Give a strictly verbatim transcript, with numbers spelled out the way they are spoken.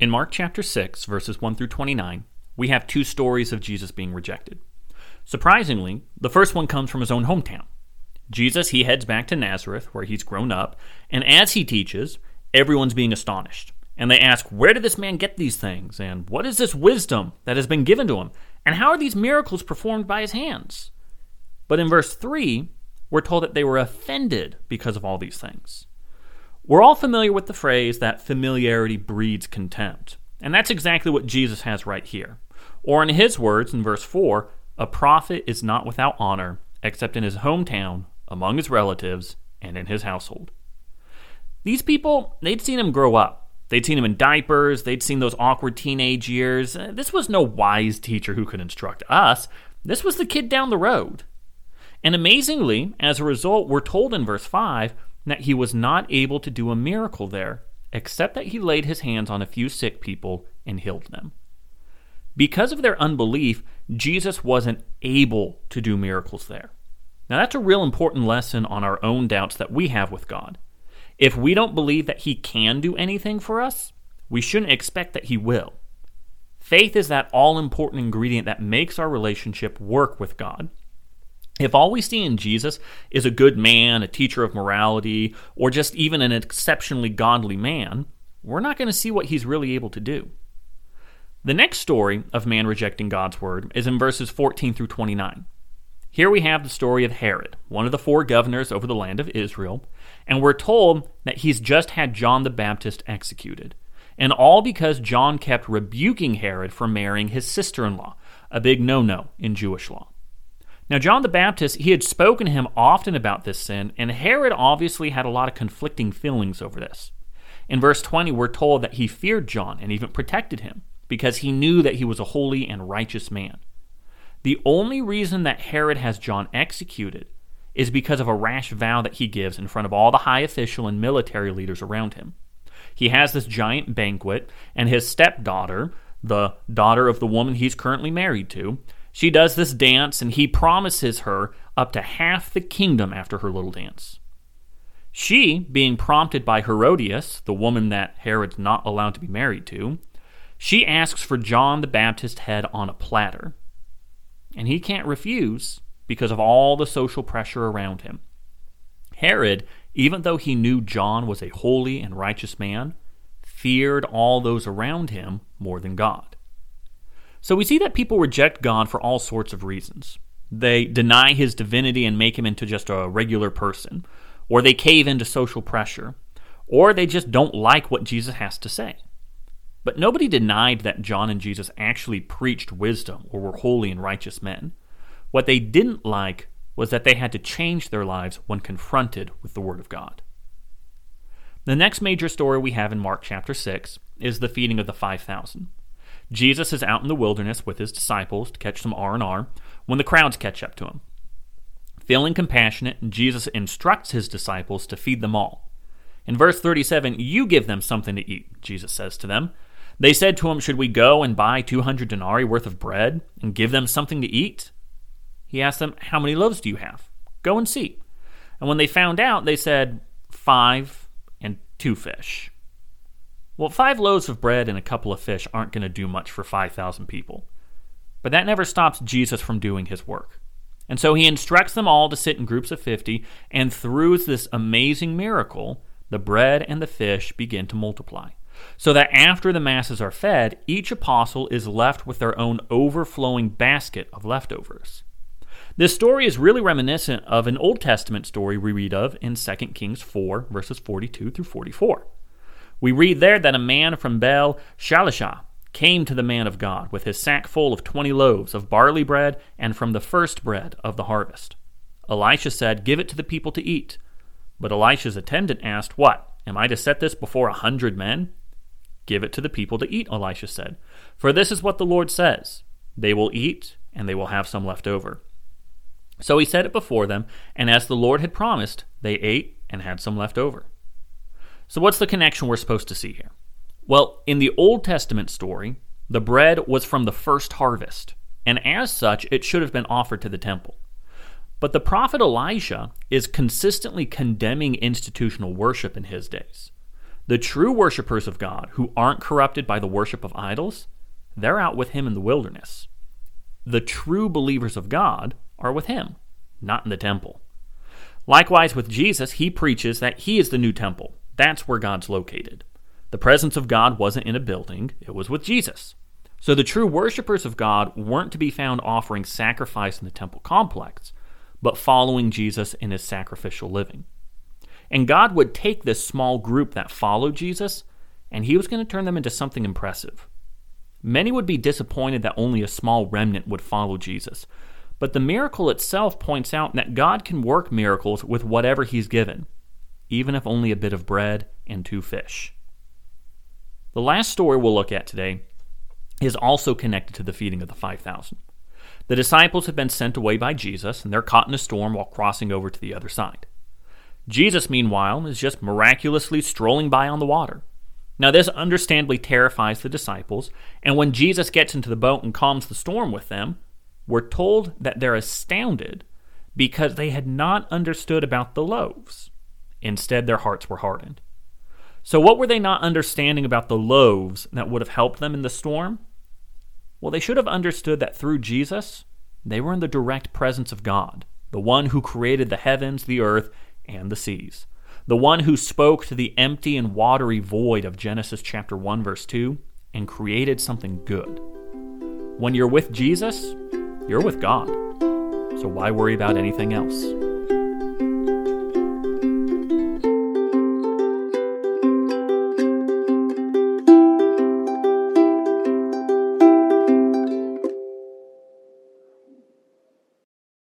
In Mark chapter six, verses one through twenty-nine, we have two stories of Jesus being rejected. Surprisingly, the first one comes from his own hometown. Jesus, he heads back to Nazareth, where he's grown up, and as he teaches, everyone's being astonished. And they ask, where did this man get these things? And what is this wisdom that has been given to him? And how are these miracles performed by his hands? But in verse three, we're told that they were offended because of all these things. We're all familiar with the phrase that familiarity breeds contempt. And that's exactly what Jesus has right here. Or in his words, in verse four, a prophet is not without honor, except in his hometown, among his relatives, and in his household. These people, they'd seen him grow up. They'd seen him in diapers. They'd seen those awkward teenage years. This was no wise teacher who could instruct us. This was the kid down the road. And amazingly, as a result, we're told in verse five that he was not able to do a miracle there, except that he laid his hands on a few sick people and healed them. Because of their unbelief, Jesus wasn't able to do miracles there. Now that's a real important lesson on our own doubts that we have with God. If we don't believe that he can do anything for us, we shouldn't expect that he will. Faith is that all-important ingredient that makes our relationship work with God. If all we see in Jesus is a good man, a teacher of morality, or just even an exceptionally godly man, we're not going to see what he's really able to do. The next story of man rejecting God's word is in verses fourteen through twenty-nine. Here we have the story of Herod, one of the four governors over the land of Israel, and we're told that he's just had John the Baptist executed, and all because John kept rebuking Herod for marrying his sister-in-law, a big no-no in Jewish law. Now, John the Baptist, he had spoken to him often about this sin, and Herod obviously had a lot of conflicting feelings over this. In verse twenty, we're told that he feared John and even protected him, because he knew that he was a holy and righteous man. The only reason that Herod has John executed is because of a rash vow that he gives in front of all the high official and military leaders around him. He has this giant banquet, and his stepdaughter, the daughter of the woman he's currently married to, she does this dance, and he promises her up to half the kingdom after her little dance. She, being prompted by Herodias, the woman that Herod's not allowed to be married to, she asks for John the Baptist's head on a platter. And he can't refuse because of all the social pressure around him. Herod, even though he knew John was a holy and righteous man, feared all those around him more than God. So we see that people reject God for all sorts of reasons. They deny his divinity and make him into just a regular person, or they cave into social pressure, or they just don't like what Jesus has to say. But nobody denied that John and Jesus actually preached wisdom or were holy and righteous men. What they didn't like was that they had to change their lives when confronted with the Word of God. The next major story we have in Mark chapter six is the feeding of the five thousand. Jesus is out in the wilderness with his disciples to catch some R and R when the crowds catch up to him. Feeling compassionate, Jesus instructs his disciples to feed them all. In verse thirty-seven, "You give them something to eat," Jesus says to them. They said to him, "Should we go and buy two hundred denarii worth of bread and give them something to eat?" He asked them, "How many loaves do you have? Go and see." And when they found out, they said, "Five and two fish." Well, five loaves of bread and a couple of fish aren't going to do much for five thousand people. But that never stops Jesus from doing his work. And so he instructs them all to sit in groups of fifty, and through this amazing miracle, the bread and the fish begin to multiply, so that after the masses are fed, each apostle is left with their own overflowing basket of leftovers. This story is really reminiscent of an Old Testament story we read of in Second Kings four, verses forty-two through forty-four. We read there that a man from Baal Shalishah came to the man of God with his sack full of twenty loaves of barley bread and from the first bread of the harvest. Elisha said, "Give it to the people to eat." But Elisha's attendant asked, "What, am I to set this before a hundred men?" "Give it to the people to eat," Elisha said, "for this is what the Lord says, they will eat, and they will have some left over." So he set it before them, and as the Lord had promised, they ate and had some left over. So what's the connection we're supposed to see here? Well, in the Old Testament story, the bread was from the first harvest, and as such, it should have been offered to the temple. But the prophet Elijah is consistently condemning institutional worship in his days. The true worshipers of God, who aren't corrupted by the worship of idols, they're out with him in the wilderness. The true believers of God are with him, not in the temple. Likewise with Jesus, he preaches that he is the new temple. That's where God's located. The presence of God wasn't in a building, it was with Jesus. So the true worshipers of God weren't to be found offering sacrifice in the temple complex, but following Jesus in his sacrificial living. And God would take this small group that followed Jesus, and he was going to turn them into something impressive. Many would be disappointed that only a small remnant would follow Jesus, but the miracle itself points out that God can work miracles with whatever he's given, even if only a bit of bread and two fish. The last story we'll look at today is also connected to the feeding of the five thousand. The disciples have been sent away by Jesus, and they're caught in a storm while crossing over to the other side. Jesus, meanwhile, is just miraculously strolling by on the water. Now, this understandably terrifies the disciples, and when Jesus gets into the boat and calms the storm with them, we're told that they're astounded because they had not understood about the loaves. Instead, their hearts were hardened. So what were they not understanding about the loaves that would have helped them in the storm? Well, they should have understood that through Jesus, they were in the direct presence of God, the one who created the heavens, the earth, and the seas, the one who spoke to the empty and watery void of Genesis chapter one, verse two, and created something good. When you're with Jesus, you're with God. So why worry about anything else?